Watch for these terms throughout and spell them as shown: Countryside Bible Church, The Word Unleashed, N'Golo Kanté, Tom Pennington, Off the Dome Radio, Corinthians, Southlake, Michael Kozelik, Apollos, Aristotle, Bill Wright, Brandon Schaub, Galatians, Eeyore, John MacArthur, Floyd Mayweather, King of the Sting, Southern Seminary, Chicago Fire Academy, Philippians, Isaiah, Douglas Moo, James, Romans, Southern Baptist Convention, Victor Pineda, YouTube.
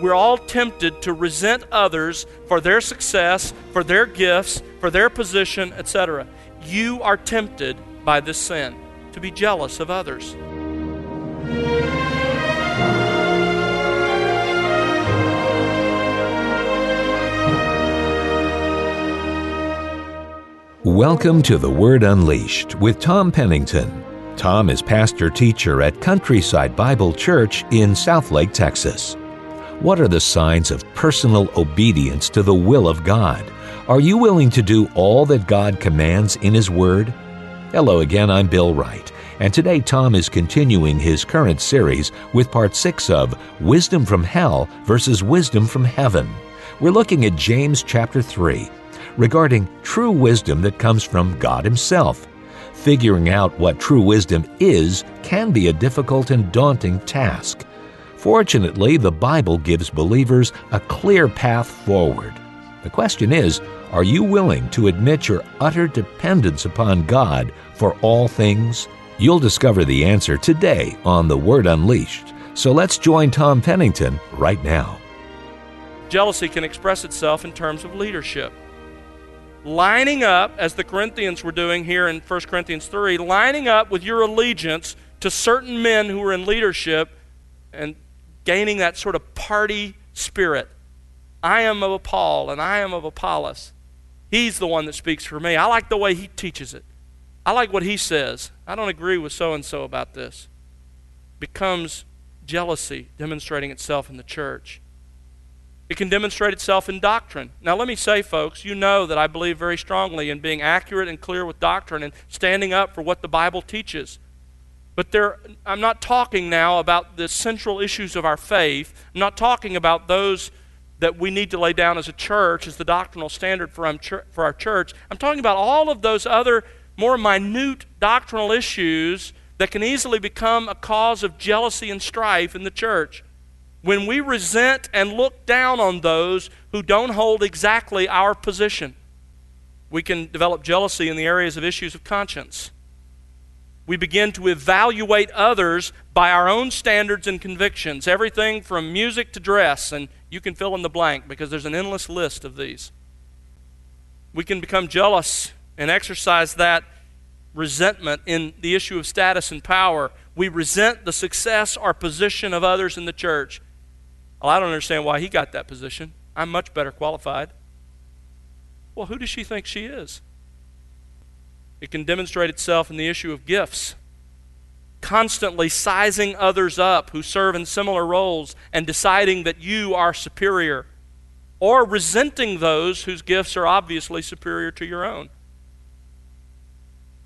we're all tempted to resent others for their success, for their gifts, for their position, etc. You are tempted by this sin to be jealous of others. Welcome to The Word Unleashed with Tom Pennington. Tom is pastor-teacher at Countryside Bible Church in Southlake, Texas. What are the signs of personal obedience to the will of God? Are you willing to do all that God commands in His Word? Hello again, I'm Bill Wright, and today Tom is continuing his current series with Part 6 of Wisdom from Hell versus Wisdom from Heaven. We're looking at James chapter 3 regarding true wisdom that comes from God Himself. Figuring out what true wisdom is can be a difficult and daunting task. Fortunately, the Bible gives believers a clear path forward. The question is, are you willing to admit your utter dependence upon God for all things? You'll discover the answer today on The Word Unleashed. So let's join Tom Pennington right now. Jealousy can express itself in terms of leadership. Lining up, as the Corinthians were doing here in 1 Corinthians 3, lining up with your allegiance to certain men who were in leadership and gaining that sort of party spirit. I am of Paul and I am of Apollos. He's the one that speaks for me. I like the way he teaches it. I like what he says. I don't agree with so-and-so about this. Becomes jealousy demonstrating itself in the church. It can demonstrate itself in doctrine. Now let me say, folks, you know that I believe very strongly in being accurate and clear with doctrine and standing up for what the Bible teaches. But I'm not talking now about the central issues of our faith. I'm not talking about those that we need to lay down as a church as the doctrinal standard for our church. I'm talking about all of those other more minute doctrinal issues that can easily become a cause of jealousy and strife in the church. When we resent and look down on those who don't hold exactly our position, we can develop jealousy in the areas of issues of conscience. We begin to evaluate others by our own standards and convictions, everything from music to dress, and you can fill in the blank because there's an endless list of these. We can become jealous and exercise that resentment in the issue of status and power. We resent the success or position of others in the church. Well, I don't understand why he got that position. I'm much better qualified. Well, who does she think she is? It can demonstrate itself in the issue of gifts. Constantly sizing others up who serve in similar roles and deciding that you are superior, or resenting those whose gifts are obviously superior to your own,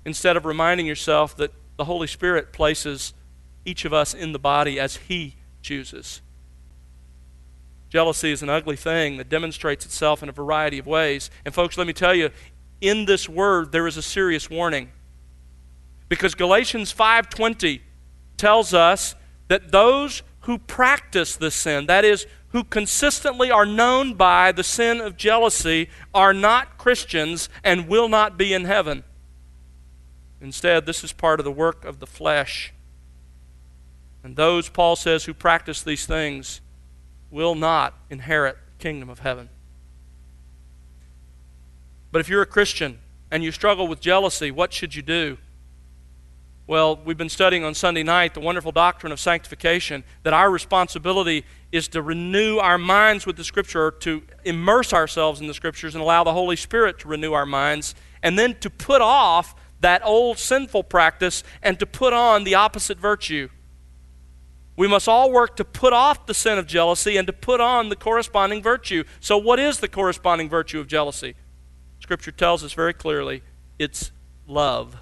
instead of reminding yourself that the Holy Spirit places each of us in the body as He chooses. Jealousy is an ugly thing that demonstrates itself in a variety of ways. And folks, let me tell you, in this word, there is a serious warning. Because Galatians 5:20 tells us that those who practice this sin, that is, who consistently are known by the sin of jealousy, are not Christians and will not be in heaven. Instead, this is part of the work of the flesh. And those, Paul says, who practice these things will not inherit the kingdom of heaven. But if you're a Christian and you struggle with jealousy, what should you do? Well, we've been studying on Sunday night the wonderful doctrine of sanctification, that our responsibility is to renew our minds with the Scripture, to immerse ourselves in the Scriptures and allow the Holy Spirit to renew our minds, and then to put off that old sinful practice and to put on the opposite virtue. We must all work to put off the sin of jealousy and to put on the corresponding virtue. So what is the corresponding virtue of jealousy? Scripture tells us very clearly, it's love.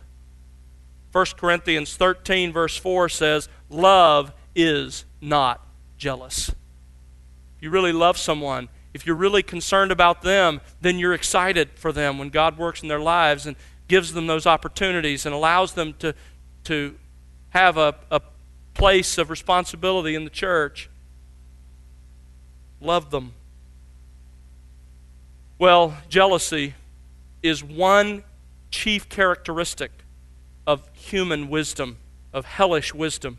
1 Corinthians 13 verse 4 says, love is not jealous. If you really love someone, if you're really concerned about them, then you're excited for them when God works in their lives and gives them those opportunities and allows them to have a place of responsibility in the church. Love them. Well, jealousy is one chief characteristic of human wisdom, of hellish wisdom.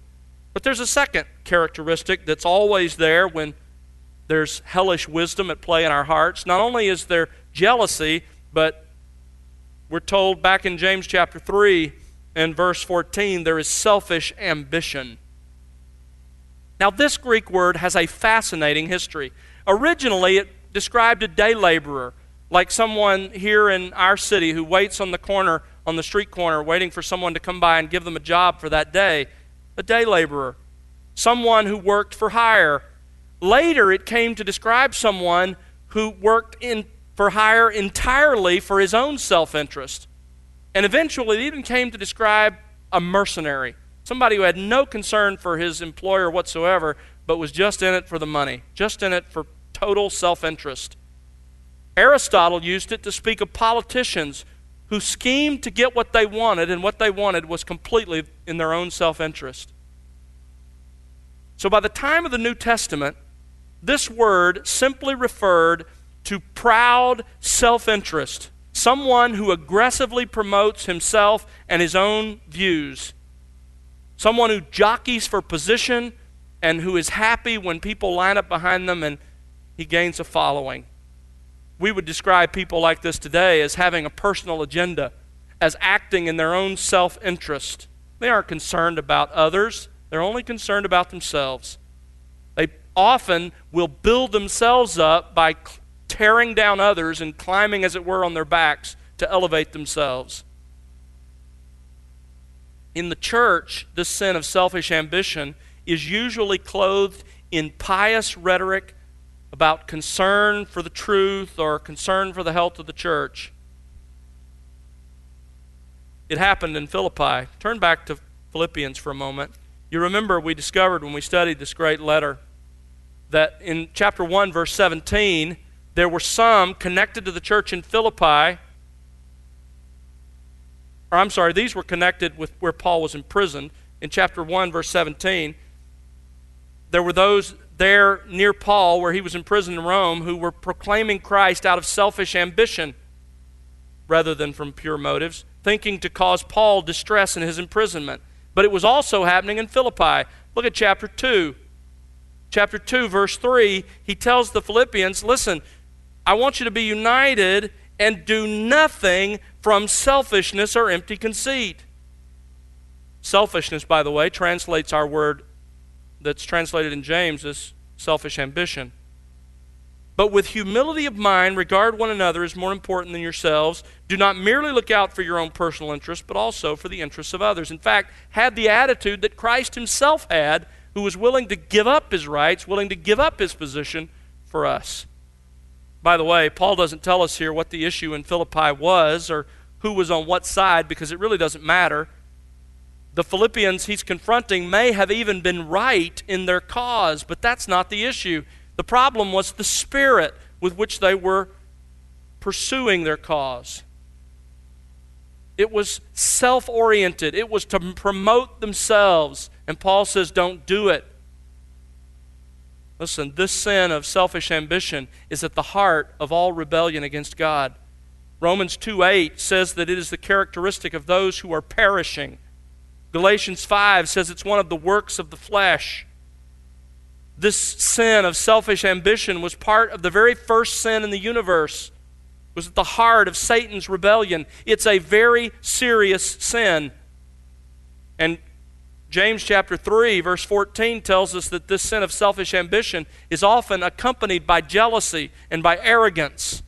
But there's a second characteristic that's always there when There's hellish wisdom at play in our hearts. Not only is there jealousy, but we're told back in James chapter 3 and verse 14, there is selfish ambition. Now, this Greek word has a fascinating history. Originally, it described a day laborer, like someone here in our city who waits on the corner, on the street corner, waiting for someone to come by and give them a job for that day. A day laborer. Someone who worked for hire. Later, it came to describe someone who worked for hire entirely for his own self-interest. And eventually, it even came to describe a mercenary, somebody who had no concern for his employer whatsoever, but was just in it for the money, just in it for total self-interest. Aristotle used it to speak of politicians who schemed to get what they wanted, and what they wanted was completely in their own self-interest. So by the time of the New Testament, this word simply referred to proud self-interest, someone who aggressively promotes himself and his own views, someone who jockeys for position and who is happy when people line up behind them and he gains a following. We would describe people like this today as having a personal agenda, as acting in their own self-interest. They aren't concerned about others. They're only concerned about themselves. They often will build themselves up by tearing down others and climbing, as it were, on their backs to elevate themselves. In the church, this sin of selfish ambition is usually clothed in pious rhetoric about concern for the truth or concern for the health of the church. It happened in Philippi. Turn back to Philippians for a moment. You remember we discovered when we studied this great letter that in chapter 1, verse 17, there were some connected to the church in Philippi, or I'm sorry, these were connected with where Paul was imprisoned. In chapter 1, verse 17, there were those there near Paul, where he was imprisoned in Rome, who were proclaiming Christ out of selfish ambition rather than from pure motives, thinking to cause Paul distress in his imprisonment. But it was also happening in Philippi. Look at chapter 2. Chapter 2, verse 3, he tells the Philippians, listen, I want you to be united and do nothing from selfishness or empty conceit. Selfishness, by the way, translates our word that's translated in James as selfish ambition. But with humility of mind, regard one another as more important than yourselves. Do not merely look out for your own personal interests, but also for the interests of others. In fact, have the attitude that Christ himself had, who was willing to give up his rights, willing to give up his position for us. By the way, Paul doesn't tell us here what the issue in Philippi was or who was on what side, because it really doesn't matter. The Philippians he's confronting may have even been right in their cause, but that's not the issue. The problem was the spirit with which they were pursuing their cause. It was self-oriented. It was to promote themselves. And Paul says, don't do it. Listen, this sin of selfish ambition is at the heart of all rebellion against God. Romans 2:8 says that it is the characteristic of those who are perishing. Galatians 5 says it's one of the works of the flesh. This sin of selfish ambition was part of the very first sin in the universe. It was at the heart of Satan's rebellion. It's a very serious sin. And James chapter 3, verse 14 tells us that this sin of selfish ambition is often accompanied by jealousy and by arrogance.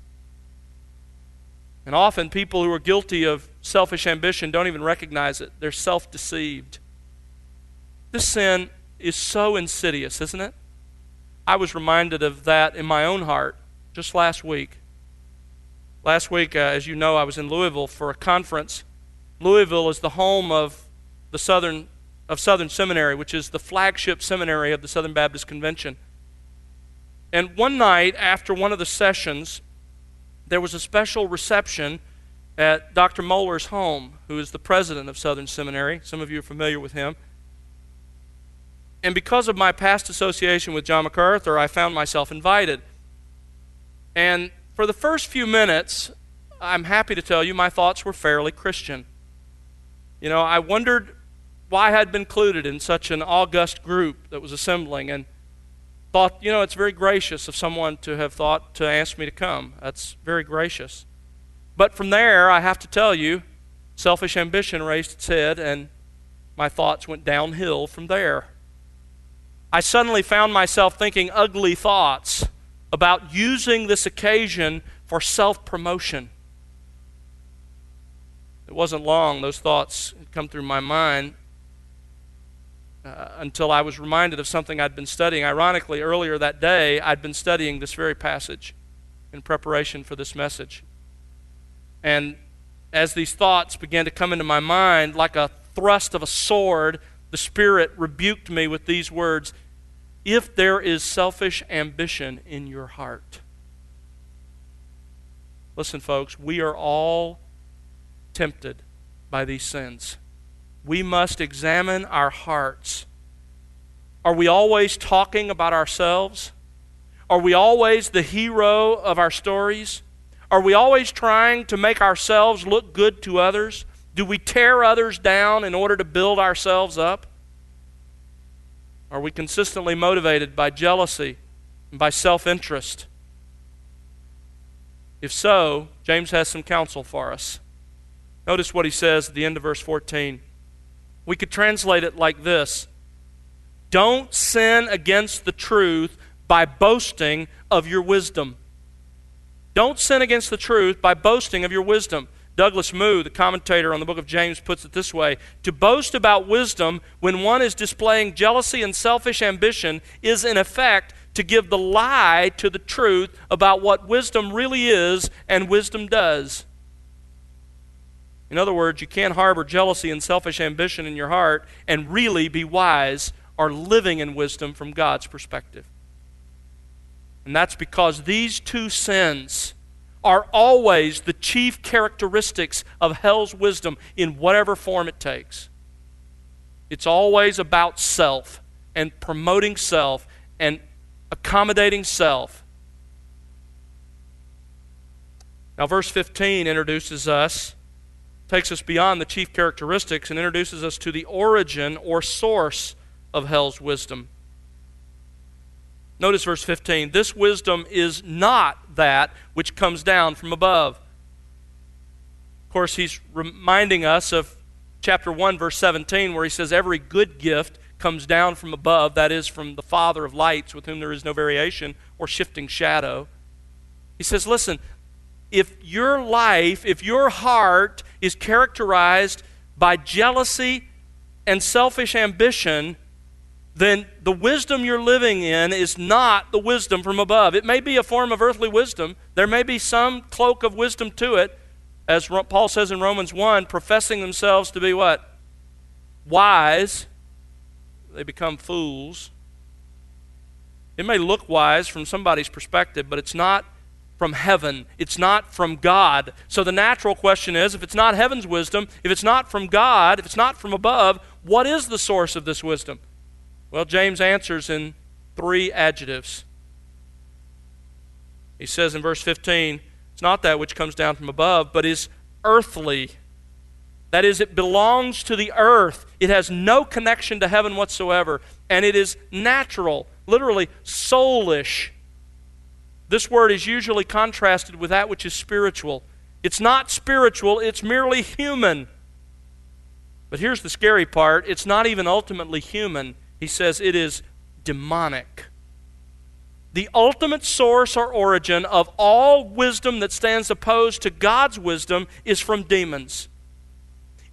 And often people who are guilty of selfish ambition don't even recognize it. They're self-deceived. This sin is so insidious, isn't it? I was reminded of that in my own heart just last week. Last week, as you know, I was in Louisville for a conference. Louisville is the home of the Southern Seminary, which is the flagship seminary of the Southern Baptist Convention. And one night after one of the sessions, there was a special reception at Dr. Moeller's home, who is the president of Southern Seminary. Some of you are familiar with him. And because of my past association with John MacArthur, I found myself invited. And for the first few minutes, I'm happy to tell you, my thoughts were fairly Christian. You know, I wondered why I had been included in such an august group that was assembling, and thought, you know, it's very gracious of someone to have thought to ask me to come. That's very gracious. But from there, I have to tell you, selfish ambition raised its head, and my thoughts went downhill from there. I suddenly found myself thinking ugly thoughts about using this occasion for self-promotion. It wasn't long those thoughts had come through my mind until I was reminded of something I'd been studying. Ironically, earlier that day, I'd been studying this very passage in preparation for this message. And as these thoughts began to come into my mind, like a thrust of a sword, the Spirit rebuked me with these words, "If there is selfish ambition in your heart." Listen, folks, we are all tempted by these sins. We must examine our hearts. Are we always talking about ourselves? Are we always the hero of our stories? Are we always trying to make ourselves look good to others? Do we tear others down in order to build ourselves up? Are we consistently motivated by jealousy and by self-interest? If so, James has some counsel for us. Notice what he says at the end of verse 14. We could translate it like this: don't sin against the truth by boasting of your wisdom. Don't sin against the truth by boasting of your wisdom. Douglas Moo, the commentator on the book of James, puts it this way: to boast about wisdom when one is displaying jealousy and selfish ambition is, in effect, to give the lie to the truth about what wisdom really is and wisdom does. In other words, you can't harbor jealousy and selfish ambition in your heart and really be wise or living in wisdom from God's perspective. And that's because these two sins are always the chief characteristics of hell's wisdom in whatever form it takes. It's always about self and promoting self and accommodating self. Now, verse 15 introduces us, takes us beyond the chief characteristics and introduces us to the origin or source of hell's wisdom. Notice verse 15. This wisdom is not that which comes down from above. Of course, he's reminding us of chapter 1, verse 17, where he says, every good gift comes down from above, that is, from the Father of lights, with whom there is no variation or shifting shadow. He says, listen, if your life, if your heart is characterized by jealousy and selfish ambition, then the wisdom you're living in is not the wisdom from above. It may be a form of earthly wisdom. There may be some cloak of wisdom to it. As Paul says in Romans 1, professing themselves to be what? Wise. They become fools. It may look wise from somebody's perspective, but it's not from heaven. It's not from God. So the natural question is, if it's not heaven's wisdom, if it's not from God, if it's not from above, what is the source of this wisdom? Well, James answers in three adjectives. He says in verse 15, it's not that which comes down from above, but is earthly. That is, it belongs to the earth. It has no connection to heaven whatsoever. And it is natural, literally soulish. This word is usually contrasted with that which is spiritual. It's not spiritual, it's merely human. But here's the scary part. It's not even ultimately human. He says it is demonic. The ultimate source or origin of all wisdom that stands opposed to God's wisdom is from demons.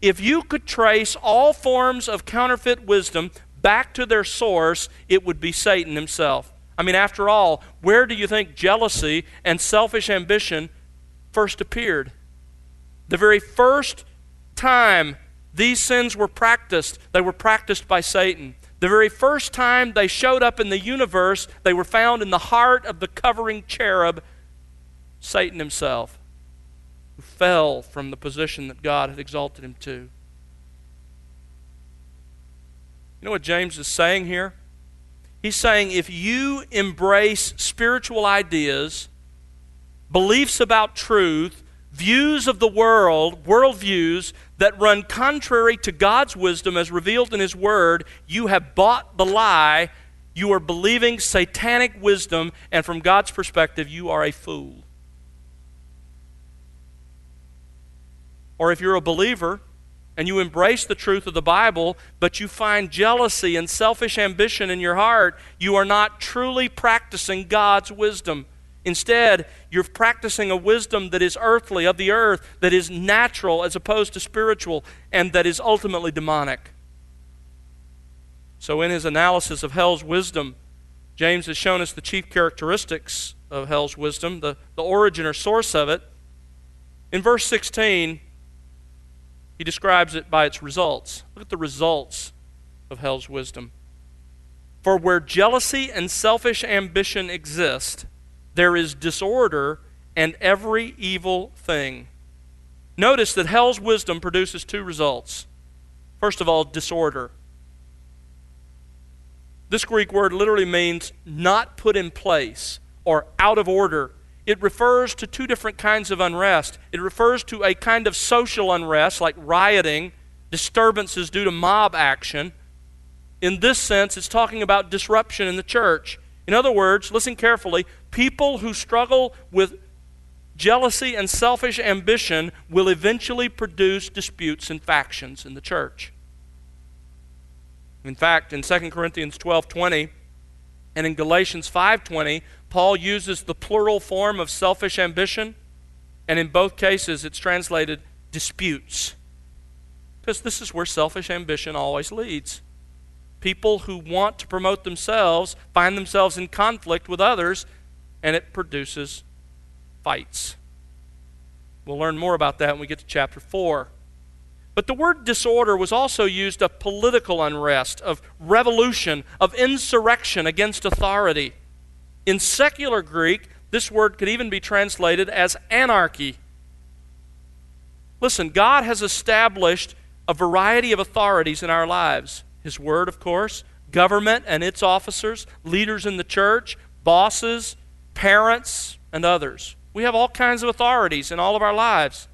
If you could trace all forms of counterfeit wisdom back to their source, it would be Satan himself. I mean, after all, where do you think jealousy and selfish ambition first appeared? The very first time these sins were practiced, they were practiced by Satan. The very first time they showed up in the universe, they were found in the heart of the covering cherub, Satan himself, who fell from the position that God had exalted him to. You know what James is saying here? He's saying if you embrace spiritual ideas, beliefs about truth, views of the world, worldviews that run contrary to God's wisdom as revealed in His Word, you have bought the lie You are believing satanic wisdom, and from God's perspective, you are a fool. Or if you're a believer and you embrace the truth of the Bible, but you find jealousy and selfish ambition in your heart, you are not truly practicing God's wisdom. Instead, you're practicing a wisdom that is earthly, of the earth, that is natural as opposed to spiritual, and that is ultimately demonic. So in his analysis of hell's wisdom, James has shown us the chief characteristics of hell's wisdom, the origin or source of it. In verse 16, he describes it by its results. Look at the results of hell's wisdom. For where jealousy and selfish ambition exist, there is disorder and every evil thing. Notice that hell's wisdom produces two results. First of all, disorder. This Greek word literally means not put in place or out of order. It refers to two different kinds of unrest. It refers to a kind of social unrest like rioting, disturbances due to mob action. In this sense, it's talking about disruption in the church. In other words, listen carefully, people who struggle with jealousy and selfish ambition will eventually produce disputes and factions in the church. In fact, in 2 Corinthians 12:20 and in Galatians 5:20, Paul uses the plural form of selfish ambition, and in both cases it's translated disputes. Because this is where selfish ambition always leads. People who want to promote themselves find themselves in conflict with others, and it produces fights. We'll learn more about that when we get to chapter 4. But the word disorder was also used of political unrest, of revolution, of insurrection against authority. In secular Greek, this word could even be translated as anarchy. Listen, God has established a variety of authorities in our lives. His word, of course, government and its officers, leaders in the church, bosses, parents, and others. We have all kinds of authorities in all of our lives.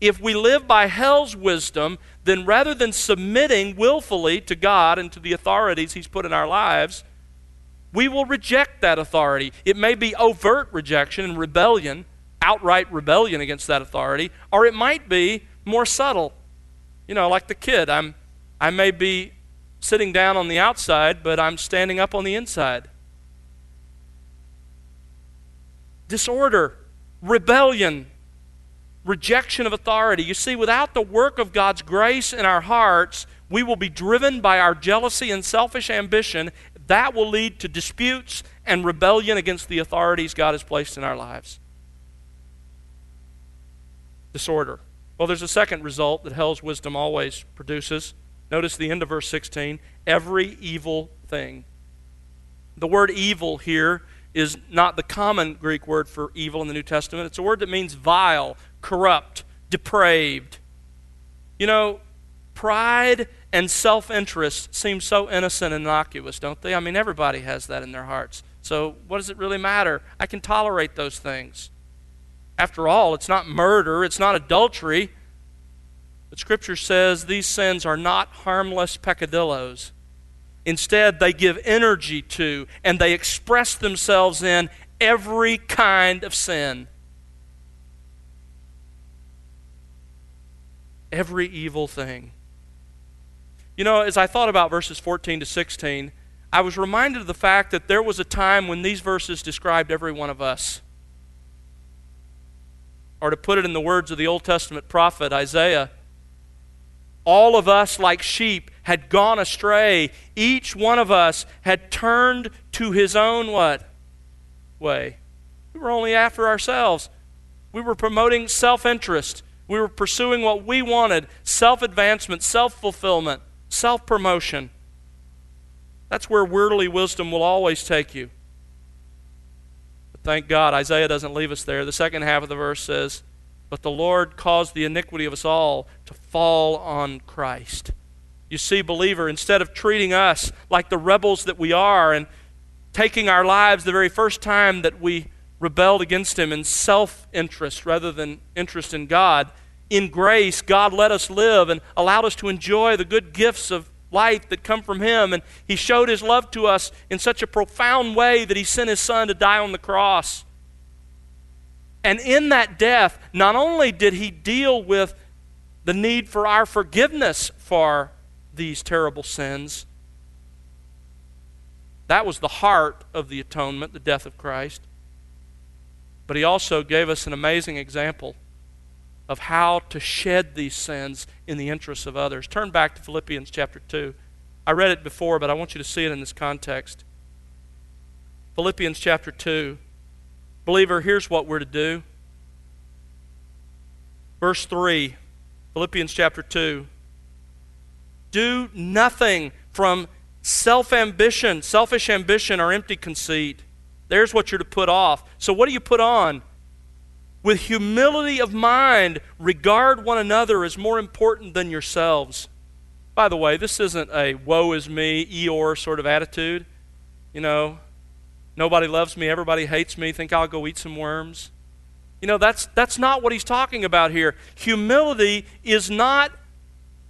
If we live by hell's wisdom, then rather than submitting willfully to God and to the authorities He's put in our lives, we will reject that authority. It may be overt rejection and rebellion, outright rebellion against that authority, or it might be more subtle. You know, like the kid, I may be sitting down on the outside, but I'm standing up on the inside. Disorder, rebellion, rejection of authority. You see, without the work of God's grace in our hearts, we will be driven by our jealousy and selfish ambition. That will lead to disputes and rebellion against the authorities God has placed in our lives. Disorder. Well, there's a second result that hell's wisdom always produces. Notice the end of verse 16, every evil thing. The word evil here is not the common Greek word for evil in the New Testament. It's a word that means vile, corrupt, depraved. You know, pride and self-interest seem so innocent and innocuous, don't they? I mean, everybody has that in their hearts. So what does it really matter? I can tolerate those things. After all, it's not murder, it's not adultery. But Scripture says these sins are not harmless peccadillos. Instead, they give energy to and they express themselves in every kind of sin. Every evil thing. You know, as I thought about verses 14 to 16, I was reminded of the fact that there was a time when these verses described every one of us. Or to put it in the words of the Old Testament prophet Isaiah, all of us, like sheep, had gone astray. Each one of us had turned to his own what? Way. We were only after ourselves. We were promoting self-interest. We were pursuing what we wanted, self-advancement, self-fulfillment, self-promotion. That's where worldly wisdom will always take you. But thank God, Isaiah doesn't leave us there. The second half of the verse says, but the Lord caused the iniquity of us all to fall on Christ. You see, believer, instead of treating us like the rebels that we are and taking our lives the very first time that we rebelled against Him in self-interest rather than interest in God, in grace, God let us live and allowed us to enjoy the good gifts of life that come from him. And he showed his love to us in such a profound way that he sent his son to die on the cross. And in that death, not only did he deal with the need for our forgiveness for these terrible sins, that was the heart of the atonement, the death of Christ. But he also gave us an amazing example of how to shed these sins in the interests of others. Turn back to Philippians chapter 2. I read it before, but I want you to see it in this context. Philippians chapter 2. Believer, here's what we're to do. Verse 3, Philippians chapter 2. Do nothing from self-ambition, selfish ambition or empty conceit. There's what you're to put off. So what do you put on? With humility of mind, regard one another as more important than yourselves. By the way, this isn't a woe is me, Eeyore sort of attitude. You know, nobody loves me, everybody hates me, think I'll go eat some worms. You know, that's not what he's talking about here. Humility is not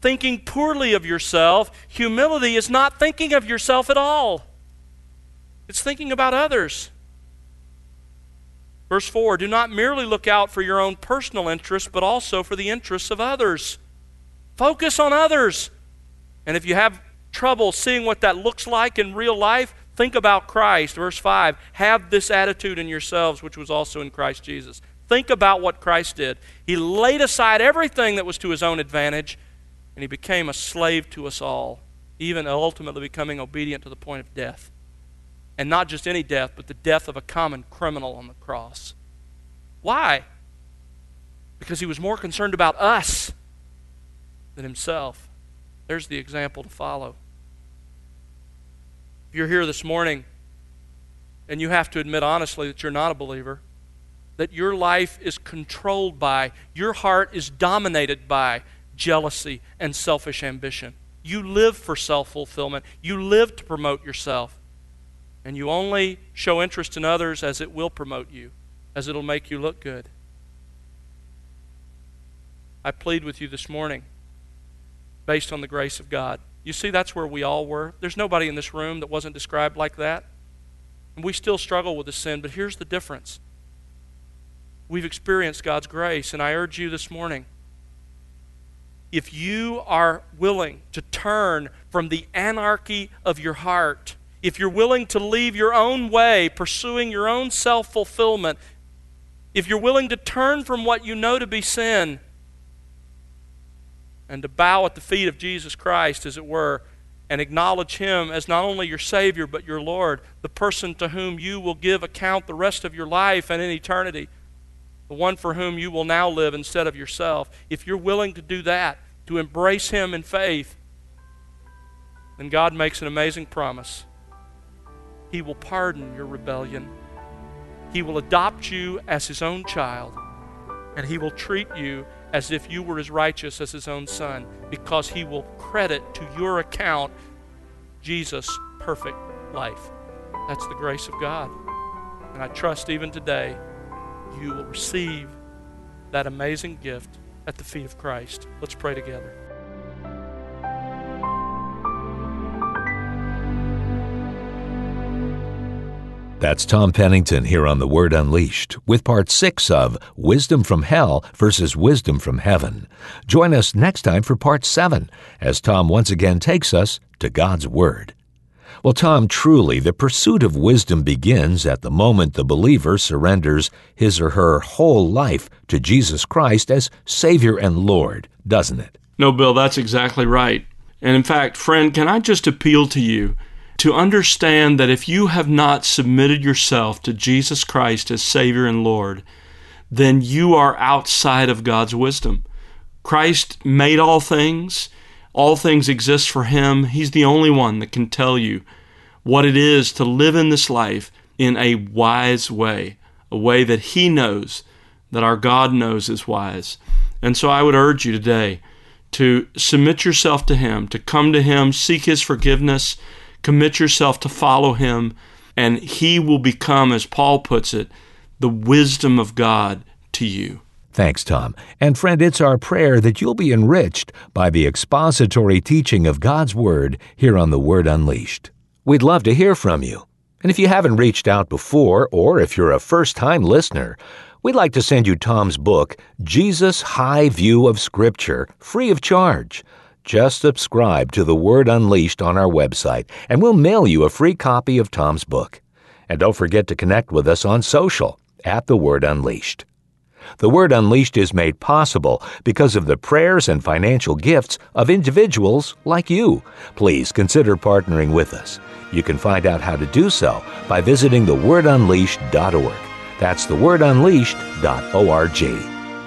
thinking poorly of yourself. Humility is not thinking of yourself at all. It's thinking about others. Verse 4, do not merely look out for your own personal interests, but also for the interests of others. Focus on others. And if you have trouble seeing what that looks like in real life, think about Christ. Verse 5, have this attitude in yourselves, which was also in Christ Jesus. Think about what Christ did. He laid aside everything that was to his own advantage, and he became a slave to us all, even ultimately becoming obedient to the point of death. And not just any death, but the death of a common criminal on the cross. Why? Because he was more concerned about us than himself. There's the example to follow. If you're here this morning and you have to admit honestly that you're not a believer, that your life is controlled by, your heart is dominated by jealousy and selfish ambition. You live for self-fulfillment. You live to promote yourself. And you only show interest in others as it will promote you, as it'll make you look good. I plead with you this morning, based on the grace of God. You see, that's where we all were. There's nobody in this room that wasn't described like that. And we still struggle with the sin, but here's the difference. We've experienced God's grace, and I urge you this morning, if you are willing to turn from the anarchy of your heart, if you're willing to leave your own way, pursuing your own self-fulfillment, if you're willing to turn from what you know to be sin and to bow at the feet of Jesus Christ, as it were, and acknowledge him as not only your Savior but your Lord, the person to whom you will give account the rest of your life and in eternity, the one for whom you will now live instead of yourself, if you're willing to do that, to embrace him in faith, then God makes an amazing promise. He will pardon your rebellion. He will adopt you as his own child, and he will treat you as if you were as righteous as his own son, because he will credit to your account Jesus' perfect life. That's the grace of God. And I trust even today you will receive that amazing gift at the feet of Christ. Let's pray together. That's Tom Pennington here on The Word Unleashed with part 6 of Wisdom from Hell versus Wisdom from Heaven. Join us next time for part 7 as Tom once again takes us to God's Word. Well, Tom, truly, the pursuit of wisdom begins at the moment the believer surrenders his or her whole life to Jesus Christ as Savior and Lord, doesn't it? No, Bill, that's exactly right. And in fact, friend, can I just appeal to you to understand that if you have not submitted yourself to Jesus Christ as Savior and Lord, then you are outside of God's wisdom. Christ made all things exist for him. He's the only one that can tell you what it is to live in this life in a wise way, a way that he knows, that our God knows is wise. And so I would urge you today to submit yourself to him, to come to him, seek his forgiveness, commit yourself to follow him, and he will become, as Paul puts it, the wisdom of God to you. Thanks, Tom. And friend, it's our prayer that you'll be enriched by the expository teaching of God's Word here on The Word Unleashed. We'd love to hear from you. And if you haven't reached out before, or if you're a first-time listener, we'd like to send you Tom's book, Jesus' High View of Scripture, free of charge. Just subscribe to The Word Unleashed on our website, and we'll mail you a free copy of Tom's book. And don't forget to connect with us on social, at The Word Unleashed. The Word Unleashed is made possible because of the prayers and financial gifts of individuals like you. Please consider partnering with us. You can find out how to do so by visiting thewordunleashed.org. That's thewordunleashed.org.